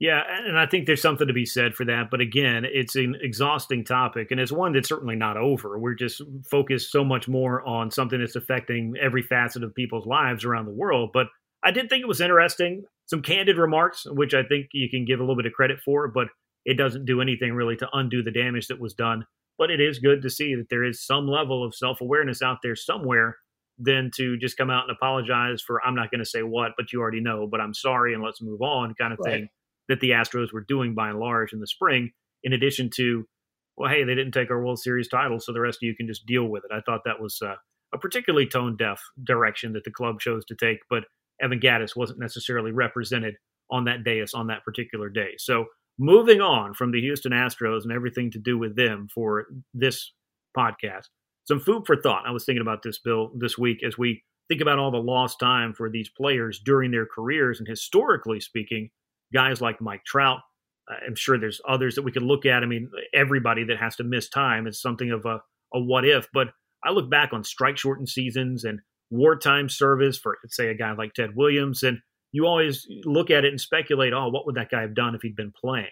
Yeah. And I think there's something to be said for that. But again, it's an exhausting topic. And it's one that's certainly not over. We're just focused so much more on something that's affecting every facet of people's lives around the world. But I did think it was interesting, some candid remarks, which I think you can give a little bit of credit for, but it doesn't do anything really to undo the damage that was done. But it is good to see that there is some level of self-awareness out there somewhere than to just come out and apologize for, I'm not going to say what, but you already know, but I'm sorry and let's move on kind of right. thing that the Astros were doing by and large in the spring, in addition to, well, hey, they didn't take our World Series title, so the rest of you can just deal with it. I thought that was uh, a particularly tone-deaf direction that the club chose to take, but Evan Gattis wasn't necessarily represented on that dais on that particular day. So moving on from the Houston Astros and everything to do with them for this podcast, some food for thought. I was thinking about this, Bill, this week as we think about all the lost time for these players during their careers. And historically speaking, guys like Mike Trout, I'm sure there's others that we could look at. I mean, everybody that has to miss time is something of a, a what if. But I look back on strike-shortened seasons and wartime service for, say, a guy like Ted Williams, and you always look at it and speculate, oh, what would that guy have done if he'd been playing?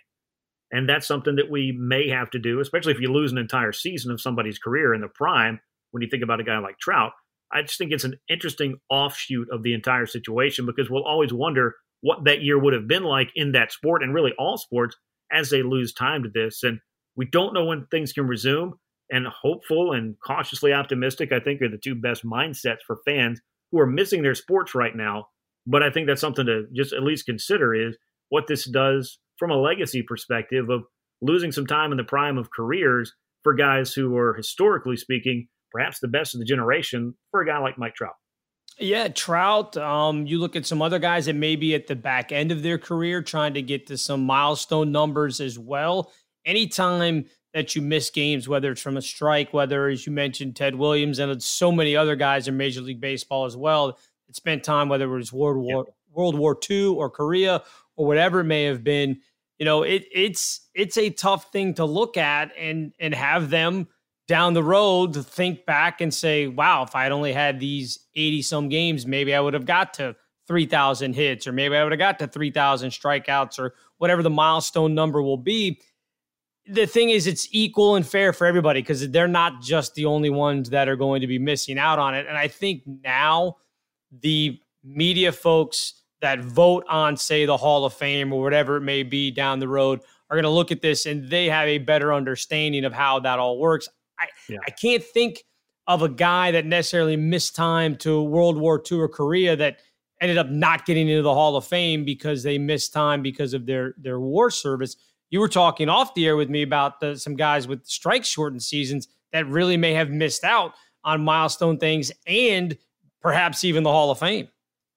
And that's something that we may have to do, especially if you lose an entire season of somebody's career in the prime. When you think about a guy like Trout, I just think it's an interesting offshoot of the entire situation because we'll always wonder what that year would have been like in that sport and really all sports as they lose time to this. And we don't know when things can resume. And hopeful and cautiously optimistic, I think, are the two best mindsets for fans who are missing their sports right now. But I think that's something to just at least consider is what this does from a legacy perspective of losing some time in the prime of careers for guys who are, historically speaking, perhaps the best of the generation for a guy like Mike Trout. Yeah, Trout, um, you look at some other guys that may be at the back end of their career trying to get to some milestone numbers as well. Anytime that you miss games, whether it's from a strike, whether, as you mentioned, Ted Williams and so many other guys in Major League Baseball as well that spent time, whether it was World War yep. World War Two or Korea or whatever it may have been, you know, it, it's it's a tough thing to look at and and have them down the road to think back and say, wow, if I had only had these eighty-some games, maybe I would have got to three thousand hits or maybe I would have got to three thousand strikeouts or whatever the milestone number will be. The thing is, it's equal and fair for everybody because they're not just the only ones that are going to be missing out on it. And I think now the media folks that vote on, say, the Hall of Fame or whatever it may be down the road are going to look at this and they have a better understanding of how that all works. I, yeah. I can't think of a guy that necessarily missed time to World War Two or Korea that ended up not getting into the Hall of Fame because they missed time because of their, their war service. You were talking off the air with me about the, some guys with strike-shortened seasons that really may have missed out on milestone things and perhaps even the Hall of Fame.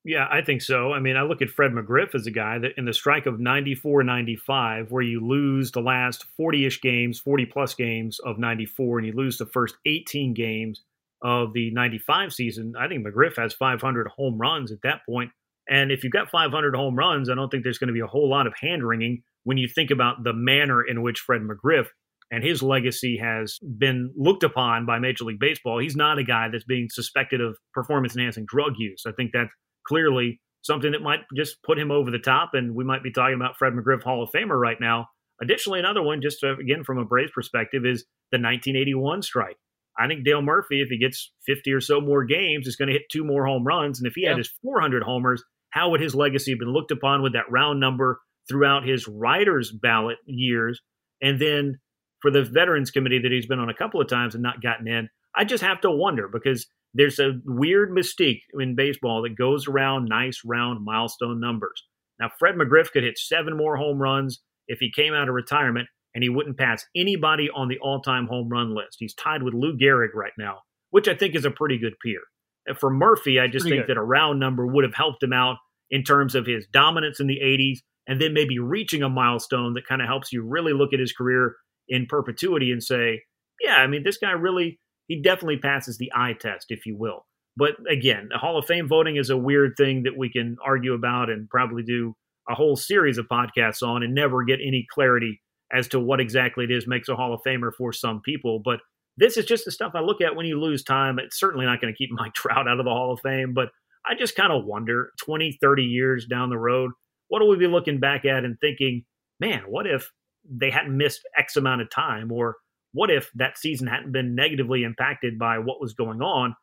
Yeah, I think so. I mean, I look at Fred McGriff as a guy that in the strike of ninety-four ninety-five, where you lose the last forty-ish games, forty-plus games of ninety-four, and you lose the first eighteen games of the ninety-five season, I think McGriff has five hundred home runs at that point. And if you've got five hundred home runs, I don't think there's going to be a whole lot of hand-wringing when you think about the manner in which Fred McGriff and his legacy has been looked upon by Major League Baseball. He's not a guy that's being suspected of performance-enhancing drug use. I think that's clearly something that might just put him over the top, and we might be talking about Fred McGriff Hall of Famer right now. Additionally, another one, just to, again from a Braves perspective, is the nineteen eighty-one strike. I think Dale Murphy, if he gets fifty or so more games, is going to hit two more home runs. And if he yeah. had his four hundred homers, how would his legacy have been looked upon with that round number throughout his writer's ballot years? And then for the Veterans Committee that he's been on a couple of times and not gotten in, I just have to wonder, because there's a weird mystique in baseball that goes around nice round milestone numbers. Now, Fred McGriff could hit seven more home runs if he came out of retirement, and he wouldn't pass anybody on the all-time home run list. He's tied with Lou Gehrig right now, which I think is a pretty good peer. And for Murphy, I just pretty think good. that a round number would have helped him out in terms of his dominance in the eighties, and then maybe reaching a milestone that kind of helps you really look at his career in perpetuity and say, yeah, I mean, this guy really, he definitely passes the eye test, if you will. But again, the Hall of Fame voting is a weird thing that we can argue about and probably do a whole series of podcasts on and never get any clarity as to what exactly it is makes a Hall of Famer for some people. But this is just the stuff I look at when you lose time. It's certainly not going to keep Mike Trout out of the Hall of Fame, but I just kind of wonder twenty, thirty years down the road, what will we be looking back at and thinking, man, what if they hadn't missed X amount of time? Or what if that season hadn't been negatively impacted by what was going on?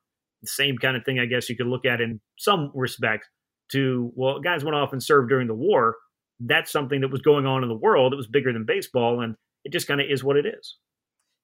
The same kind of thing, I guess, you could look at in some respect to, well, guys went off and served during the war. That's something that was going on in the world. It was bigger than baseball, and it just kind of is what it is.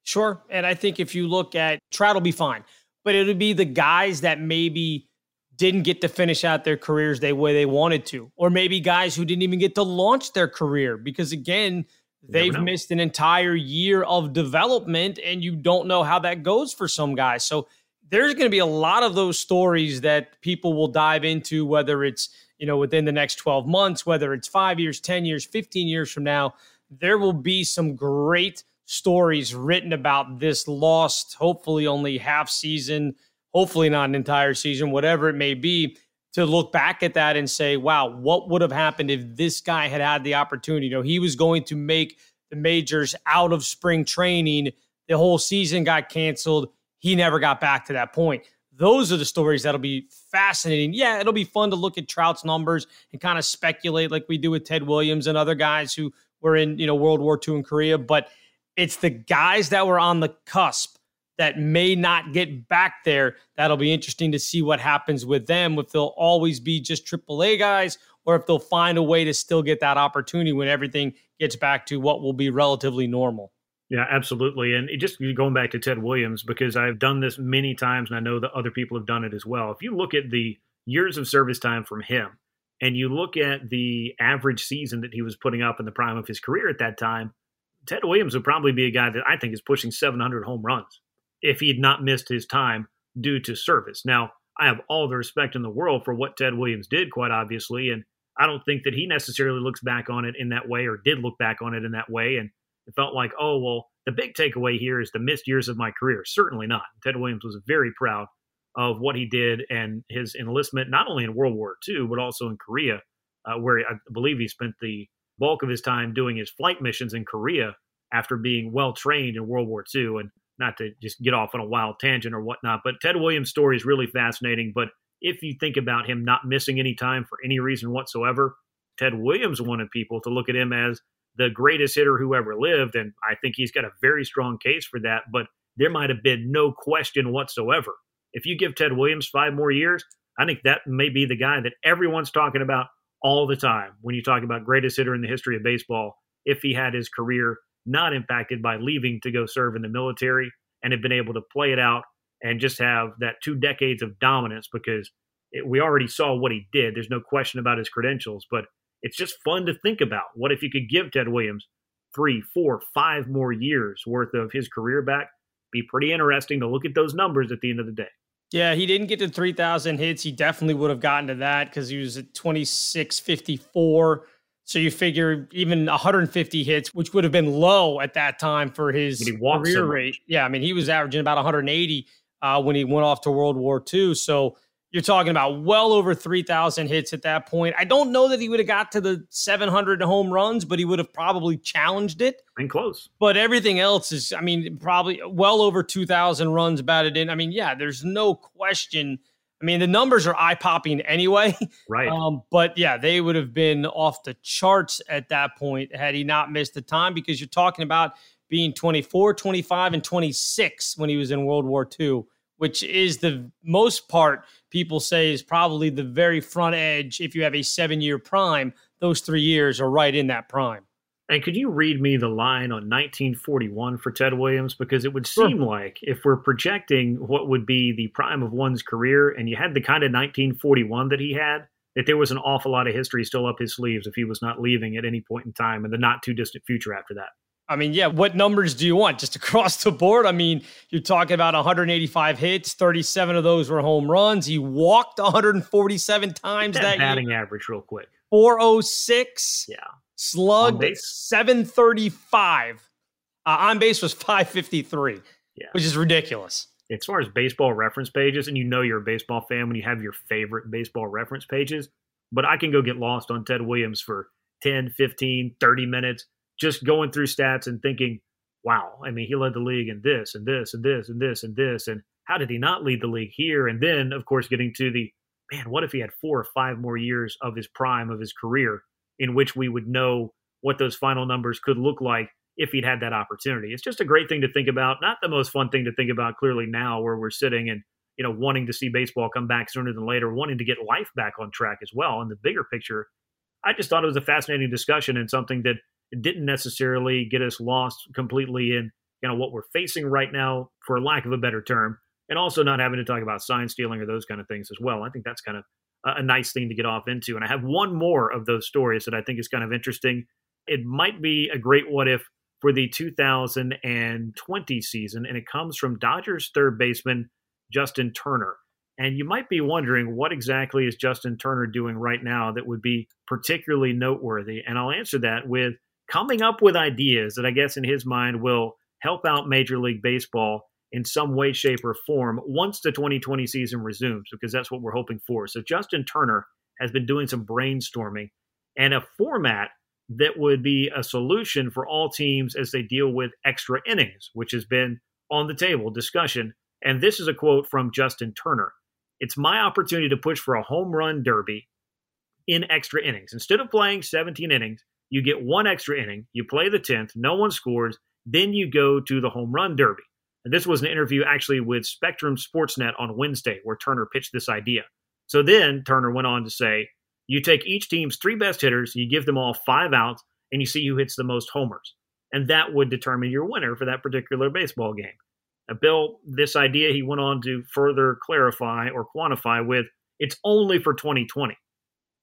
Sure. And I think if you look at Trout will be fine, but it'll be the guys that maybe didn't get to finish out their careers the way they wanted to, or maybe guys who didn't even get to launch their career because, again, they've missed an entire year of development, and you don't know how that goes for some guys. So there's going to be a lot of those stories that people will dive into, whether it's, you know, within the next twelve months, whether it's five years, ten years, fifteen years from now. There will be some great stories written about this lost, hopefully only half season, hopefully not an entire season, whatever it may be, to look back at that and say, wow, what would have happened if this guy had had the opportunity? You know, he was going to make the majors out of spring training. The whole season got canceled. He never got back to that point. Those are the stories that'll be fascinating. Yeah, it'll be fun to look at Trout's numbers and kind of speculate like we do with Ted Williams and other guys who were in, you know, World War Two and Korea. But it's the guys that were on the cusp that may not get back there. That'll be interesting to see what happens with them, if they'll always be just triple A guys or if they'll find a way to still get that opportunity when everything gets back to what will be relatively normal. Yeah, absolutely. And it just going back to Ted Williams, because I've done this many times and I know that other people have done it as well. If you look at the years of service time from him and you look at the average season that he was putting up in the prime of his career at that time, Ted Williams would probably be a guy that I think is pushing seven hundred home runs if he had not missed his time due to service. Now, I have all the respect in the world for what Ted Williams did, quite obviously, and I don't think that he necessarily looks back on it in that way or did look back on it in that way. And it felt like, oh, well, the big takeaway here is the missed years of my career. Certainly not. Ted Williams was very proud of what he did and his enlistment, not only in World War Two, but also in Korea, uh, where I believe he spent the bulk of his time doing his flight missions in Korea after being well-trained in World War Two. And not to just get off on a wild tangent or whatnot, but Ted Williams' story is really fascinating. But if you think about him not missing any time for any reason whatsoever, Ted Williams wanted people to look at him as the greatest hitter who ever lived, and I think he's got a very strong case for that, but there might have been no question whatsoever. If you give Ted Williams five more years, I think that may be the guy that everyone's talking about all the time when you talk about greatest hitter in the history of baseball, if he had his career not impacted by leaving to go serve in the military and had been able to play it out and just have that two decades of dominance, because it, we already saw what he did. There's no question about his credentials, but it's just fun to think about. What if you could give Ted Williams three, four, five more years worth of his career back? Be pretty interesting to look at those numbers at the end of the day. Yeah, he didn't get to three thousand hits. He definitely would have gotten to that because he was at twenty-six fifty-four. So you figure even one hundred fifty hits, which would have been low at that time for his career rate. Yeah, I mean, he was averaging about one hundred eighty uh, when he went off to World War Two. So you're talking about well over three thousand hits at that point. I don't know that he would have got to the seven hundred home runs, but he would have probably challenged it. And close. But everything else is, I mean, probably well over two thousand runs batted in. I mean, yeah, there's no question. I mean, the numbers are eye-popping anyway. Right. Um, but, yeah, they would have been off the charts at that point had he not missed the time, because you're talking about being twenty-four, twenty-five, and twenty-six when he was in World War Two, which is the most part people say is probably the very front edge. If you have a seven-year prime, those three years are right in that prime. And could you read me the line on nineteen forty-one for Ted Williams? Because it would seem sure. like if we're projecting what would be the prime of one's career, and you had the kind of nineteen forty-one that he had, that there was an awful lot of history still up his sleeves if he was not leaving at any point in time in the not-too-distant future after that. I mean, yeah, what numbers do you want? Just across the board? I mean, you're talking about one hundred eighty-five hits, thirty-seven of those were home runs. He walked one hundred forty-seven times that, that batting year. Average real quick. four oh six. Yeah. Slugged at seven thirty-five. Uh, on base was five fifty-three, yeah. Which is ridiculous. As far as baseball reference pages, and you know you're a baseball fan when you have your favorite baseball reference pages, but I can go get lost on Ted Williams for ten, fifteen, thirty minutes, just going through stats and thinking, wow, I mean, he led the league in this and this and this and this and this. And how did he not lead the league here? And then, of course, getting to the, man, what if he had four or five more years of his prime of his career, in which we would know what those final numbers could look like if he'd had that opportunity. It's just a great thing to think about. Not the most fun thing to think about, clearly, now where we're sitting and, you know, wanting to see baseball come back sooner than later, wanting to get life back on track as well. And the bigger picture, I just thought it was a fascinating discussion and something that didn't necessarily get us lost completely in, you know, what we're facing right now, for lack of a better term, and also not having to talk about sign stealing or those kind of things as well. I think that's kind of a nice thing to get off into. And I have one more of those stories that I think is kind of interesting. It might be a great what if for the two thousand twenty season, and it comes from Dodgers third baseman Justin Turner. And you might be wondering, what exactly is Justin Turner doing right now that would be particularly noteworthy? And I'll answer that with coming up with ideas that I guess in his mind will help out Major League Baseball in some way, shape, or form once the twenty twenty season resumes, because that's what we're hoping for. So Justin Turner has been doing some brainstorming and a format that would be a solution for all teams as they deal with extra innings, which has been on the table discussion. And this is a quote from Justin Turner. "It's my opportunity to push for a home run derby in extra innings. Instead of playing seventeen innings, you get one extra inning, you play the tenth, no one scores, then you go to the home run derby." And this was an interview actually with Spectrum Sportsnet on Wednesday where Turner pitched this idea. So then Turner went on to say, "You take each team's three best hitters, you give them all five outs, and you see who hits the most homers. And that would determine your winner for that particular baseball game." Now, Bill, this idea he went on to further clarify or quantify with, "It's only for twenty twenty.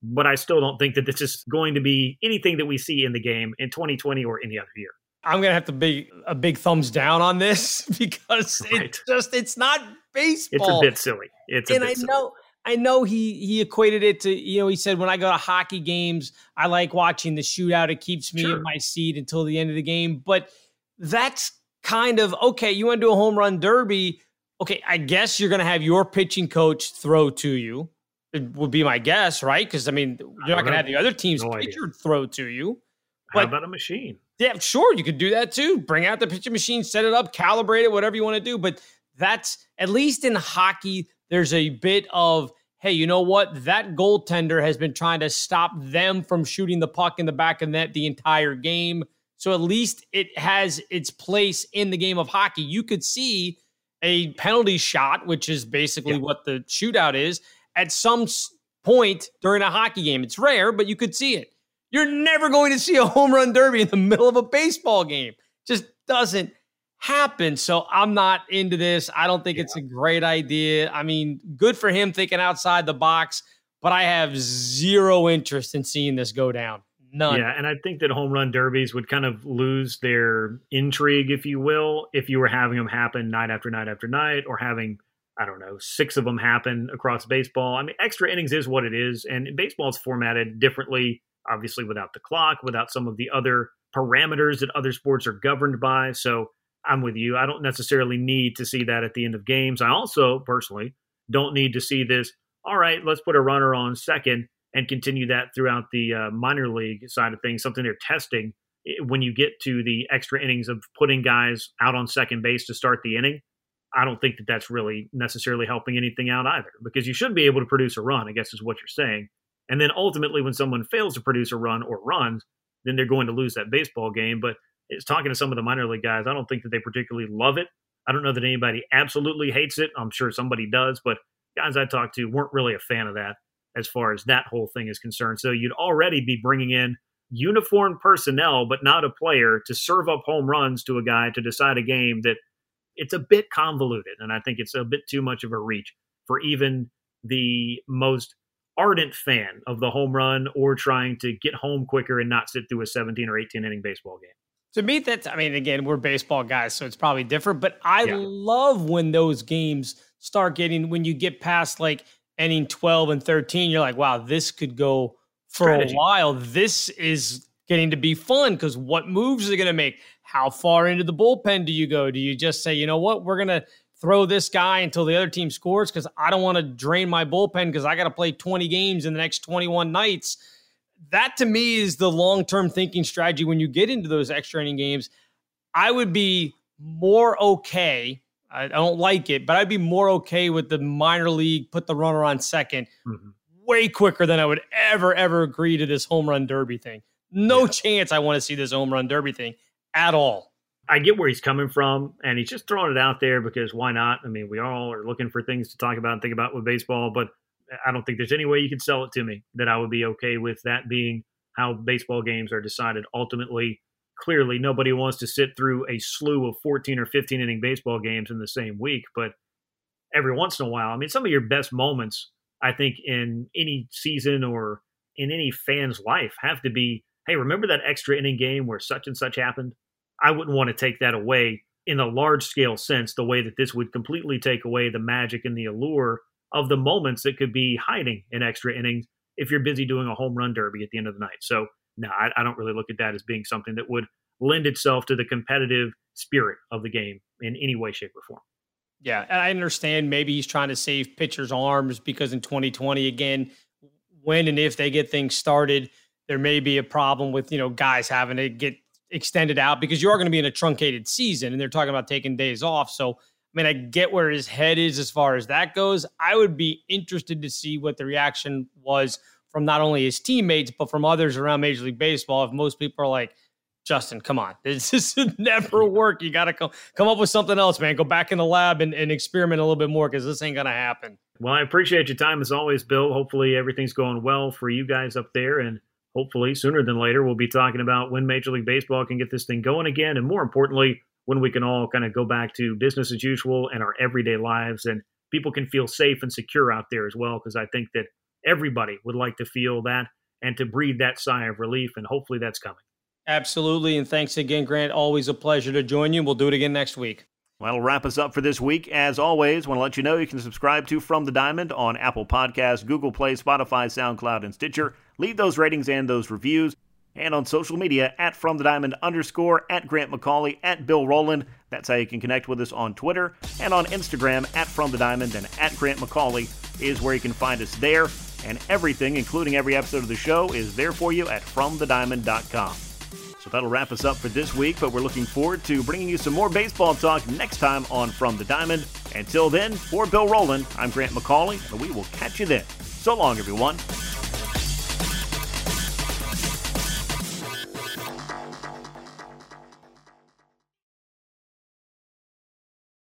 But I still don't think that this is going to be anything that we see in the game in twenty twenty or any other year. I'm going to have to be a big thumbs down on this because right. it's just, it's not baseball. It's a bit silly. It's a and bit I silly. know, I know he, he equated it to, you know, he said, when I go to hockey games, I like watching the shootout. It keeps me sure. in my seat until the end of the game. But that's kind of, okay, you want to do a home run derby. Okay. I guess you're going to have your pitching coach throw to you. It would be my guess. Right. Cause I mean, you're I not going to have the other team's no pitcher idea. throw to you. How but, about a machine? Yeah, sure, you could do that too. Bring out the pitching machine, set it up, calibrate it, whatever you want to do. But that's, at least in hockey, there's a bit of, hey, you know what? That goaltender has been trying to stop them from shooting the puck in the back of the net the entire game. So at least it has its place in the game of hockey. You could see a penalty shot, which is basically yeah. what the shootout is, at some point during a hockey game. It's rare, but you could see it. You're never going to see a home run derby in the middle of a baseball game. Just doesn't happen. So I'm not into this. I don't think yeah. it's a great idea. I mean, good for him thinking outside the box, but I have zero interest in seeing this go down. None. Yeah, and I think that home run derbies would kind of lose their intrigue, if you will, if you were having them happen night after night after night, or having, I don't know, six of them happen across baseball. I mean, extra innings is what it is, and baseball is formatted differently, obviously without the clock, without some of the other parameters that other sports are governed by. So I'm with you. I don't necessarily need to see that at the end of games. I also, personally, don't need to see this, all right, let's put a runner on second and continue that throughout the uh, minor league side of things, something they're testing when you get to the extra innings of putting guys out on second base to start the inning. I don't think that that's really necessarily helping anything out either, because you should be able to produce a run, I guess is what you're saying. And then ultimately when someone fails to produce a run or runs, then they're going to lose that baseball game. But it's talking to some of the minor league guys, I don't think that they particularly love it. I don't know that anybody absolutely hates it. I'm sure somebody does, but guys I talked to weren't really a fan of that, as far as that whole thing is concerned. So you'd already be bringing in uniformed personnel, but not a player, to serve up home runs to a guy to decide a game. That it's a bit convoluted. And I think it's a bit too much of a reach for even the most ardent fan of the home run, or trying to get home quicker and not sit through a seventeen or eighteen inning baseball game. To me, that's, I mean, again, we're baseball guys, so it's probably different, but I yeah. love when those games start getting, when you get past like inning twelve and thirteen, you're like, wow, this could go for Strategy. a while. This is getting to be fun, because what moves are going to make? How far into the bullpen do you go? Do you just say, you know what, we're going to throw this guy until the other team scores, because I don't want to drain my bullpen, because I got to play twenty games in the next twenty-one nights. That to me is the long-term thinking strategy when you get into those extra inning games. I would be more okay. I don't like it, but I'd be more okay with the minor league, put the runner on second mm-hmm. way quicker than I would ever, ever agree to this home run derby thing. No yeah. chance I want to see this home run derby thing at all. I get where he's coming from, and he's just throwing it out there because why not? I mean, we all are looking for things to talk about and think about with baseball, but I don't think there's any way you can sell it to me that I would be okay with that being how baseball games are decided ultimately. Clearly, nobody wants to sit through a slew of fourteen or fifteen inning baseball games in the same week, but every once in a while, I mean, some of your best moments, I think, in any season or in any fan's life have to be, hey, remember that extra inning game where such and such happened? I wouldn't want to take that away in a large scale sense, the way that this would completely take away the magic and the allure of the moments that could be hiding in extra innings if you're busy doing a home run derby at the end of the night. So no, I, I don't really look at that as being something that would lend itself to the competitive spirit of the game in any way, shape, or form. Yeah, and I understand maybe he's trying to save pitchers' arms, because in twenty twenty, again, when and if they get things started, there may be a problem with, you know, guys having to get extended out, because you are going to be in a truncated season, and they're talking about taking days off. So, I mean, I get where his head is as far as that goes. I would be interested to see what the reaction was from not only his teammates, but from others around Major League Baseball. If most people are like, Justin, come on, this, this would never work. You got to come, come up with something else, man. Go back in the lab and, and experiment a little bit more, because this ain't going to happen. Well, I appreciate your time as always, Bill. Hopefully everything's going well for you guys up there. And hopefully sooner than later, we'll be talking about when Major League Baseball can get this thing going again. And more importantly, when we can all kind of go back to business as usual and our everyday lives, and people can feel safe and secure out there as well. Because I think that everybody would like to feel that and to breathe that sigh of relief, and hopefully that's coming. Absolutely, and thanks again, Grant. Always a pleasure to join you. We'll do it again next week. Well, that'll wrap us up for this week. As always, want to let you know you can subscribe to From the Diamond on Apple Podcasts, Google Play, Spotify, SoundCloud, and Stitcher. Leave those ratings and those reviews. And on social media, at From the Diamond underscore, at Grant McCauley, at Bill Rohland. That's how you can connect with us on Twitter, and on Instagram, at From the Diamond, and at Grant McCauley is where you can find us there. And everything, including every episode of the show, is there for you at From The Diamond dot com. So that'll wrap us up for this week, but we're looking forward to bringing you some more baseball talk next time on From the Diamond. Until then, for Bill Rohland, I'm Grant McCauley, and we will catch you then. So long, everyone.